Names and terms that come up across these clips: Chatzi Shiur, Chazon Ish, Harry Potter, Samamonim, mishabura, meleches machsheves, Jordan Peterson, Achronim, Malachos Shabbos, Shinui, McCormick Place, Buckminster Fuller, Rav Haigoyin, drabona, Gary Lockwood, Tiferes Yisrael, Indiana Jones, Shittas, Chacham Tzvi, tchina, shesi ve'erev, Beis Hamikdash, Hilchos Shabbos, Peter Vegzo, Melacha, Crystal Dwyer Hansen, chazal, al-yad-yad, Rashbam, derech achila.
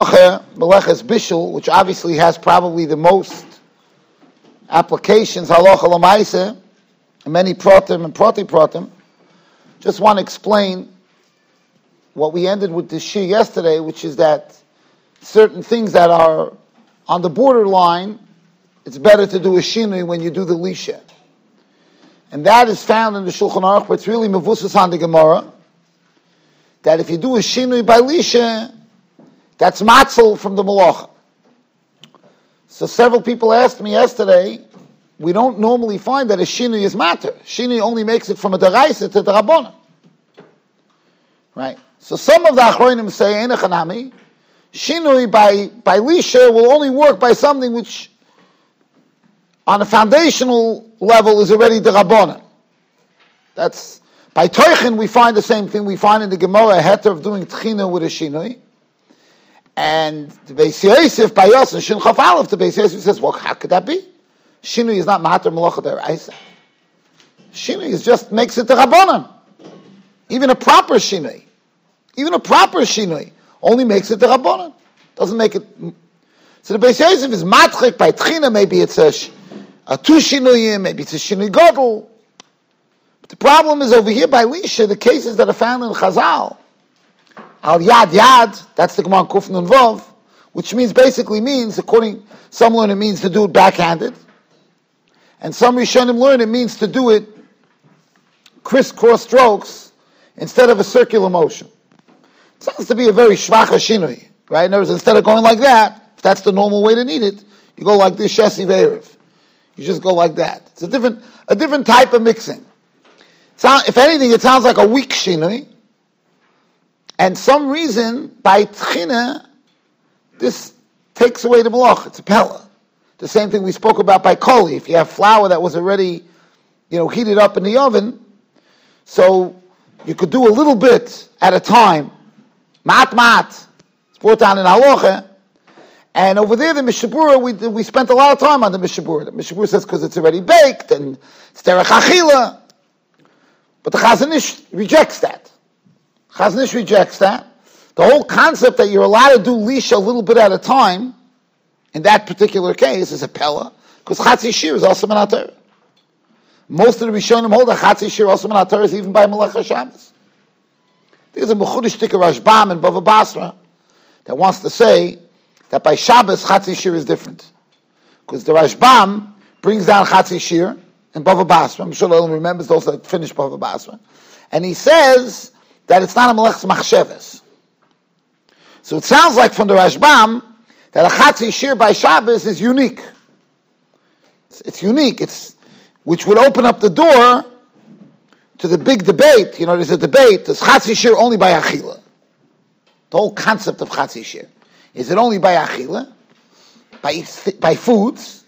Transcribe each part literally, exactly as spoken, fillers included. Meleches bishul, which obviously has probably the most applications, Halachah l'maisa, and many pratim and prati pratim. Just want to explain what we ended with this shiur yesterday, which is that certain things that are on the borderline, it's better to do a shinui when you do the lisha. And that is found in the Shulchan Aruch, but it's really mevusas on the Gemara, that if you do a shinui by lisha, that's matzel from the melacha. So several people asked me yesterday, we don't normally find that a shinui is matter. Shinui only makes it from a deraisa to drabona. Right? So some of the Achronim say, Enechanami, shinui by, by lisha will only work by something which on a foundational level is already derabona. That's, by toichin we find the same thing we find in the Gemara, a heter of doing tchina with a shinui. And the Beis Yosef, by us, and Shin Chaf Aleph, the Beis Yosef says, well, how could that be? Shinui is not mahater melacha deraisa. Shinui is just makes it derabonan. Even a proper shinui, even a proper shinui, only makes it derabonan. Doesn't make it. So the Beis Yosef is matchik by tchina. Maybe it's a, a two shinuyim. Maybe it's a shinui gadol. But the problem is over here by lisha. The cases that are found in chazal. Al-yad-yad, that's the Gemara Kuf Nun Vav, which means basically means, according some learn it means to do it backhanded, and some Rishonim learn it means to do it crisscross strokes instead of a circular motion. It sounds to be a very shvach shinui, right? In other words, instead of going like that, if that's the normal way to need it, you go like this shesi ve'erev. You just go like that. It's a different, a different type of mixing. So, if anything, it sounds like a weak shinui. And some reason, by tchina, this takes away the malach. It's a pella. The same thing we spoke about by koli. If you have flour that was already, you know, heated up in the oven, so you could do a little bit at a time. Mat mat. It's brought down in halacha. And over there, the mishabura, we we spent a lot of time on the mishabura. The mishabura says because it's already baked and it's derech achila. But the Chazon Ish rejects that. Chazon Ish rejects that. The whole concept that you're allowed to do lisha a little bit at a time, in that particular case, is a pella, because Chatzi Shiur is asur manatar. Most of the Rishonim hold that Chatzi Shiur asur manatar is even by Malachos Shabbos. There's a mechudesh tikkur Rashbam and Bava Basra that wants to say that by Shabbos Chatzi Shiur is different, because the Rashbam brings down Chatzi Shiur and Bava Basra. I'm sure everyone remembers those that finished Bava Basra, and he says that it's not a meleches machsheves. So it sounds like from the Rashbam that a Chatzi Shiur by Shabbos is unique. It's, it's unique. It's which would open up the door to the big debate. You know, there's a debate. Does Chatzi Shiur only by achila? The whole concept of Chatzi Shiur. Is it only by achila? By, by foods?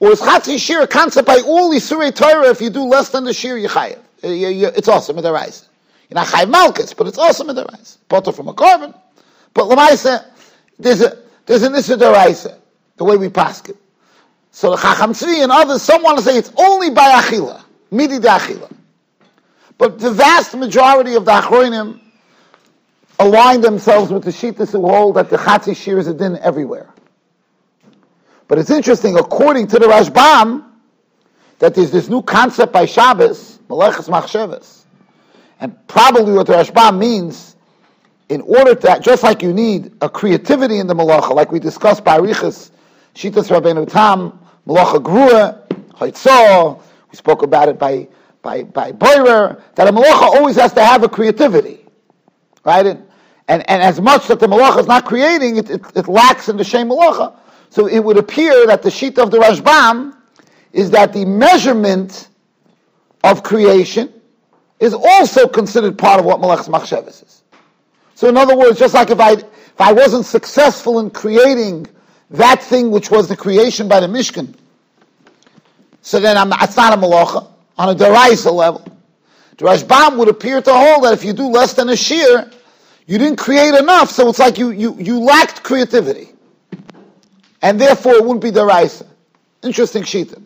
Or is Chatzi Shiur a concept by all Isurei Torah? If you do less than the shiur, you chayav. It's awesome. It arises. You're not chayv malchus, but it's also a deraisa. Potter from a carbon. But l'maisa, there's a there's an issur deraisa, the way we paskin. So the Chacham Tzvi and others, some want to say it's only by achila, midi de achila. But the vast majority of the Achronim align themselves with the Shittas who hold that the Chatzi Shiur is a din everywhere. But it's interesting, according to the Rashbam, that there's this new concept by Shabbos, meleches machsheves. And probably what the Rashbam means, in order to, just like you need a creativity in the malacha, like we discussed by Rishus, Shittas Rabbeinu Tam, malacha grua, haitzah, we spoke about it by by by Boirer, that a malacha always has to have a creativity, right? And and, and as much that the malacha is not creating, it, it, it lacks in the shem malacha. So it would appear that the shita of the Rashbam is that the measurement of creation is also considered part of what meleches machsheves is. So in other words, just like if I if I wasn't successful in creating that thing which was the creation by the Mishkan, so then I'm, it's not a melacha on a deraisa level. The Rashbam would appear to hold that if you do less than a shiur, you didn't create enough, so it's like you you you lacked creativity, and therefore it wouldn't be deraisa. Interesting shita,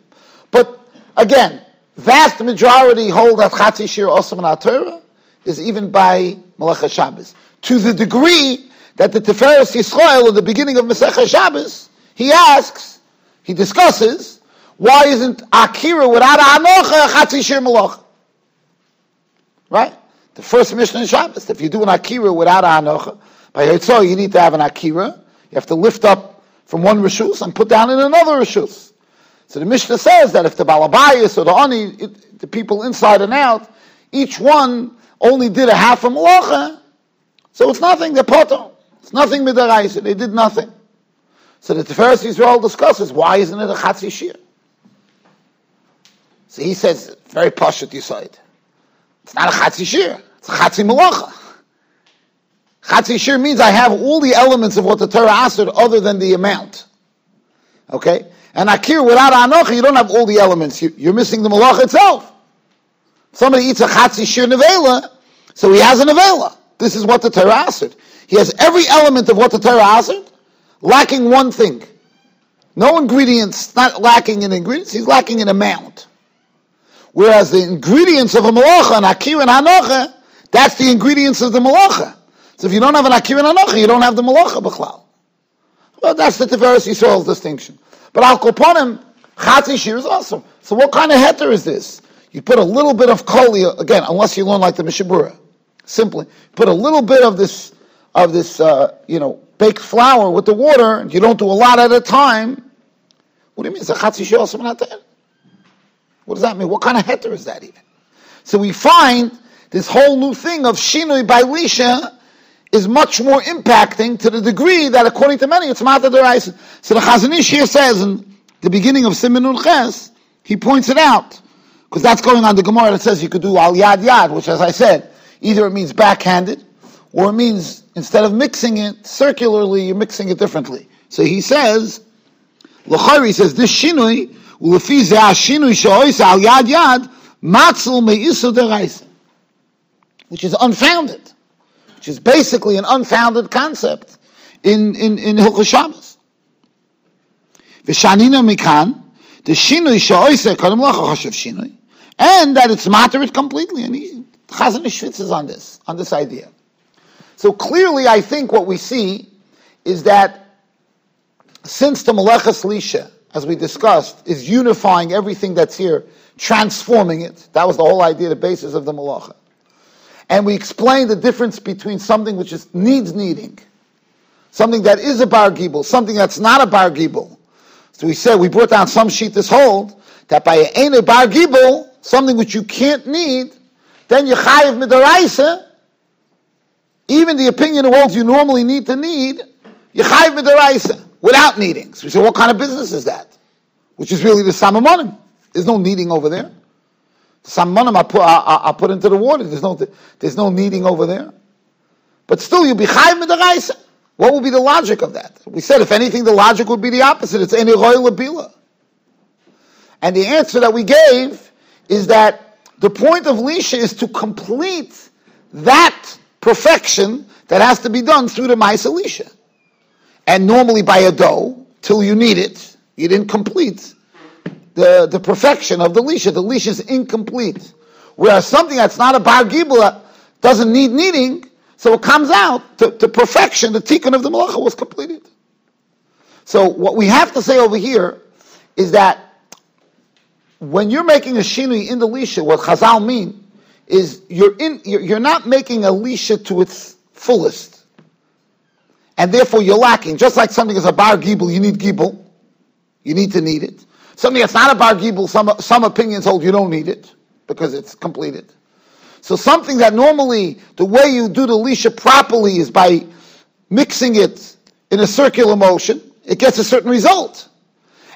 but again, vast majority hold that Chatzi Shiur Osam and Torah is even by Malachas Shabbos. To the degree that the Tiferes Yisrael, at the beginning of Masechah Shabbos, he asks, he discusses, why isn't Akira without HaHanocha Chatzi Shiur Melacha? Right? The first Mishnah in Shabbos, if you do an Akira without HaHanocha, by Yitzhak you need to have an Akira, you have to lift up from one Rishus and put down in another Rishus. So the Mishnah says that if the Balabayas or the Ani, it, the people inside and out, each one only did a half a Melacha, so it's nothing, they're potter. It's nothing midaraisa, they did nothing. So the Tiferes Yisrael discusses, why isn't it a Chatzi Shiur? So he says, very pashut yisod. It's not a Chatzi Shiur, it's a Chatzi Melacha. Chatzi Shiur means I have all the elements of what the Torah asur other than the amount. Okay? And Akir, without HaHanocha, you don't have all the elements. You, you're missing the Melacha itself. Somebody eats a Chatzi Shiur Nevelah, so he has a Nevelah. This is what the Torah asur. He has every element of what the Torah asur, lacking one thing. No ingredients, not lacking in ingredients, he's lacking in amount. Whereas the ingredients of a Melacha, an Akira and HaHanocha, that's the ingredients of the Melacha. So if you don't have an Akira and HaHanocha, you don't have the Melacha B'chlal. Well, that's the Tiferes Yisrael's distinction. But Al Kol Panim, Chatzi Shiur is awesome. So what kind of heter is this? You put a little bit of koli, again, unless you learn like the mishabura. Simply, put a little bit of this, of this, uh, you know, baked flour with the water, and you don't do a lot at a time. What do you mean? It's a Chatzi Shiur asur manatar. What does that mean? What kind of heter is that even? So we find this whole new thing of shinui by lisha is much more impacting to the degree that according to many it's mata deraisa. So the Chazon Ish here says in the beginning of Siman Nun Ches, he points it out, because that's going on the Gemara that says you could do al-yad-yad, which as I said, either it means backhanded, or it means instead of mixing it circularly, you're mixing it differently. So he says, l'chari says this shinui, ulefi ze ashinui she'oisa al yad yad matzil me'isu deraisa, which is unfounded, which is basically an unfounded concept in in in Hilchos Shabbos. V'shanina mikan the shinui she'oisa kadem lacha chashav shinui, and that it's mattered completely. And he Chazon Ish is on this on this idea. So clearly, I think what we see is that since the Meleches Lisha, as we discussed, is unifying everything that's here, transforming it. That was the whole idea, the basis of the Melacha. And we explained the difference between something which is needs kneading, something that is a Bar Gibel, something that's not a Bar Gibel. So we said, we brought down some sheet this hold, that by a Bar Gibel, something which you can't need, then you chayiv midaraisa, even the opinion of words you normally need to need, you chayiv midaraisa. Without kneading. So we say, what kind of business is that? Which is really the Samamonim. There's no kneading over there. The Samamonim are put, are, are put into the water. There's no, there's no kneading over there. But still, you'll be chayv midaraisa. What would be the logic of that? We said, if anything, the logic would be the opposite. It's any royal abila. And the answer that we gave is that the point of lisha is to complete that perfection that has to be done through the ma'isa lisha. And normally by a dough, till you need it, you didn't complete the, the perfection of the lisha. The lisha is incomplete. Whereas something that's not a bar gibla doesn't need kneading, so it comes out to, to perfection. The tikkun of the melacha was completed. So what we have to say over here is that when you're making a shinui in the lisha, what chazal mean is you're in you're not making a lisha to its fullest. And therefore you're lacking. Just like something is a bar gibel, you need gibel. You need to need it. Something that's not a bar gibel, some, some opinions hold you don't need it because it's completed. So something that normally the way you do the lisha properly is by mixing it in a circular motion, it gets a certain result.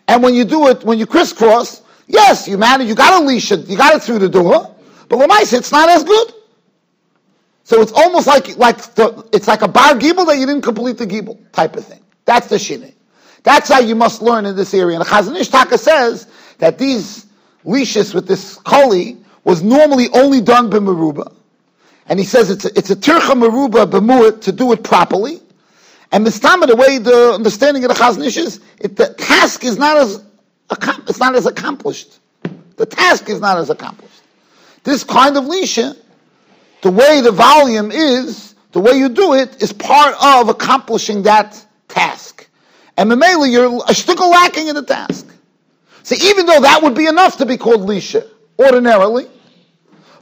And when you do it, when you crisscross, yes, you manage, you got a lisha, you got it through the door, but l'maisa, it's not as good. So it's almost like like the, it's like a bar gibel that you didn't complete the gibel type of thing. That's the shinui. That's how you must learn in this area. And Chazon Ish Taka says that these lishas with this koli was normally only done b'meruba, and he says it's a, it's a tircha meruba b'mu'at to do it properly. And mistama the way the understanding of the Chazon Ish is, it, the task is not as it's not as accomplished. The task is not as accomplished. This kind of lisha. The way the volume is, The way you do it is part of accomplishing that task. And Mamela, you're a shtickle lacking in the task. So even though that would be enough to be called Lisha, ordinarily,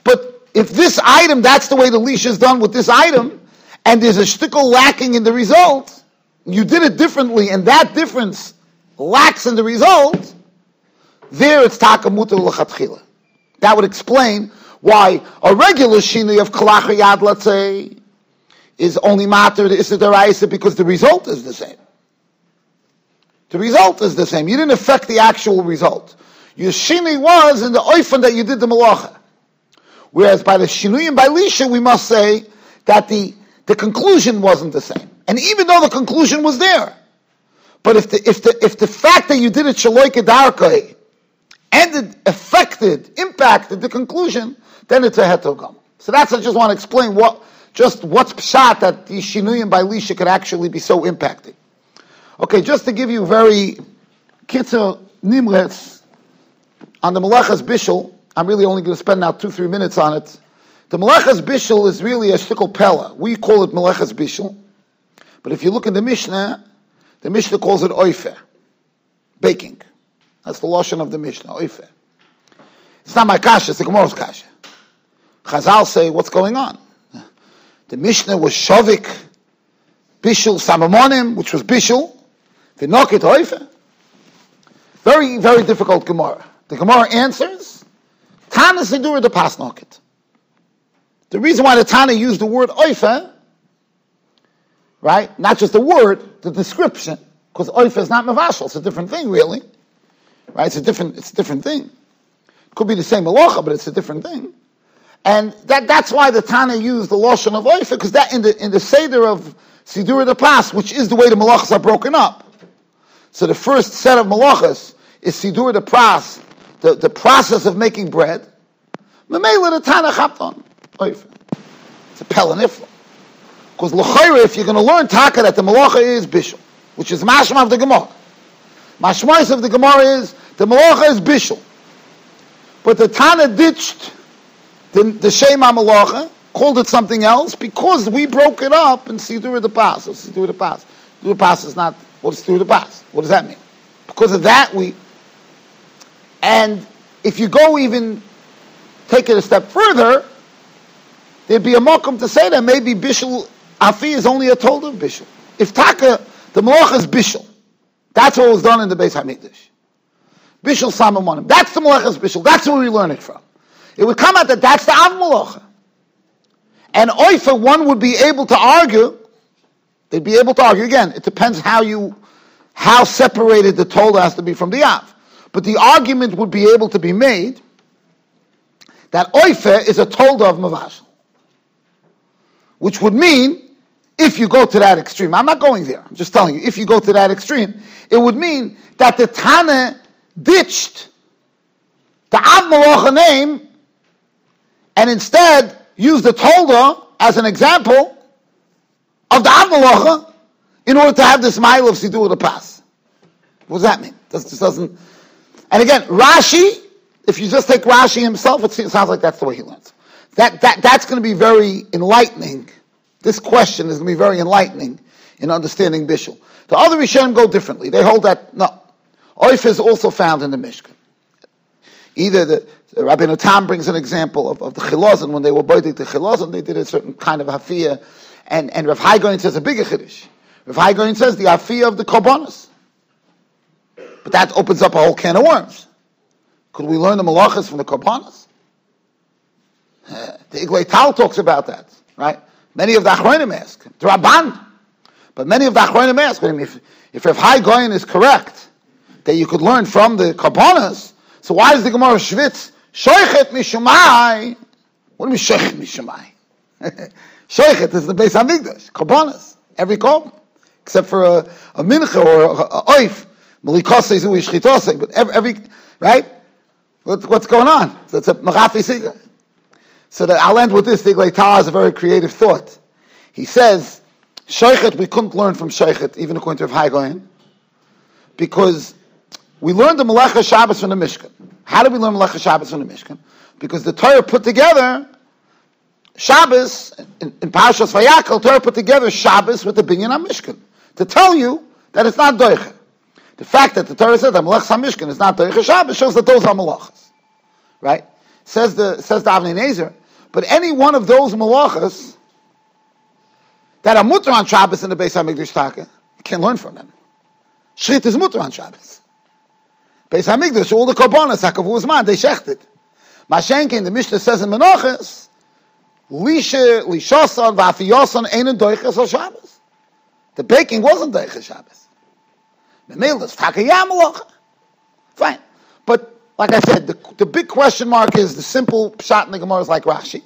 but if this item, that's the way the Lisha is done with this item, and there's a shtickle lacking in the result, you did it differently, and that difference lacks in the result, there it's takamuta l'chatchila. That would explain why a regular shinui of kalach yad, let's say, is only matter, is a deraisa, because the result is the same. The result is the same. You didn't affect the actual result. Your shinui was in the oifen that you did the melacha. Whereas by the shinui and by lisha, we must say that the, the conclusion wasn't the same. And even though the conclusion was there, but if the if the if the fact that you did it shaloi kedarkei ended, affected, impacted the conclusion, then it's a heter gam. So that's I just want to explain what just what's pshat that the shinuyim by lisha could actually be so impacting. Okay, just to give you very kitzur nimretz on the meleches bishul, I'm really only going to spend now two three minutes on it. The meleches bishul is really a shtikol pella. We call it meleches bishul, but if you look in the Mishnah, the Mishnah calls it oife, baking. That's the lashon of the Mishnah, oife. It's not my kasha, it's the Gemara's kasha. Chazal say, what's going on? The Mishnah was shavik, bishul, Samamonim, which was bishul, v'nokit oife. Very, very difficult Gemara. The Gemara answers, Tana Sidura de pas nokit. The reason why the Tana used the word oife, right? Not just the word, the description, because oif is not mavashal. It's a different thing, really. Right? It's a different. It's a different thing. It could be the same melacha, but it's a different thing. And that, that's why the Tana used the lashon of oif, because that in the in the seder of sidura de pas, which is the way the melachas are broken up. So the first set of melachas is sidura de pas, the the process of making bread. Memela the Tana chapped on oif. It's a pelanifla. Because l'chayre, if you're going to learn taka, that the melacha is bishul, which is mashma of the Gemara. Mashma of the Gemara is, the melacha is bishul. But the Tana ditched the, the shema melacha, called it something else, because we broke it up in Sidura de Pas, or Sidura de Pas. Sidura de Pas is not, what is Sidura de Pas? What does that mean? Because of that, we, and if you go even, take it a step further, there'd be a mokum to say that maybe bishul Afi is only a told of bishul. If taka, the melacha is bishul. That's what was done in the Beis Hamikdash. Bishul Samamonim. That's the melacha's bishul. That's where we learn it from. It would come out that that's the av melacha. And oifa, one would be able to argue. They'd be able to argue again. It depends how you, how separated the told has to be from the av. But the argument would be able to be made that oifa is a told of mavashal. Which would mean, if you go to that extreme, I'm not going there, I'm just telling you, if you go to that extreme, it would mean that the Tana ditched the Av Melacha name and instead used the Tolda as an example of the Av Melacha in order to have this mile of Sidura de Pas. What does that mean? This, this doesn't. And again, Rashi, if you just take Rashi himself, it sounds like that's the way he learns. That, that that's going to be very enlightening. This question is going to be very enlightening in understanding bishul. The other Rishonim go differently. They hold that no, oif is also found in the Mishkan. Either the, the Rabbeinu Tam brings an example of, of the chilazon when they were boiting the chilazon, they did a certain kind of hafiyah, and and Rav Haigoyin says a bigger chiddush. Rav Haigoyin says the hafiyah of the korbanos, but that opens up a whole can of worms. Could we learn the malachas from the korbanos? Uh, the Iglay Tal talks about that, right? Many of the Achronim ask, draban, but many of the Achronim ask, I mean, if, if Rav Haigoyin is korrekt, that you could learn from the Kabbanas, so why is the Gemara Shvitz, Shoichet Mishumai? What do you mean Shoichet Mishumai? Shoichet is the Beis Hamikdash, Kabbanas, every Korban, except for a, a Mincha or a Oif, Malikosei Zui Shchitosei, but every, every right? What, what's going on? So it's a Marafi Siga. So that I'll end with this. The Iglay Tal has a very creative thought. He says, Shoichet, we couldn't learn from Shoichet, even according to Rav Haigoyin, because we learned the Malachos Shabbos from the Mishkan. How did we learn Malachos Shabbos from the Mishkan? Because the Torah put together Shabbos, in, in Parashas Vayakal, Torah put together Shabbos with the Binyan HaMishkan to tell you that it's not doicha. The fact that the Torah said that Melechas HaMishkan is not doicha Shabbos shows that those are Melachas. Right? Says the says the Avnei Nezer, but any one of those Melachas that are mutter on Shabbos in the Beis HaMikdash Taka, you can't learn from them. Shrit is mutter on Shabbos. Beis HaMikdash, all the korbanos, hakavu zman, they shechted. Mashenkin, the Mishnah says in Menachos, lishe, lishoson, vafiyoson, einin doiches or Shabbos. The baking wasn't doiches Shabbos. Memilus, takayam alocha. Fine. But, like I said, the, the big question mark is the simple pshat in the Gemara is like Rashi.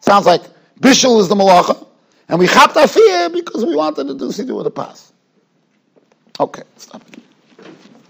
Sounds like bishul is the malacha. And we chapped our fear because we wanted to do sidur with the pass. Okay, stop it.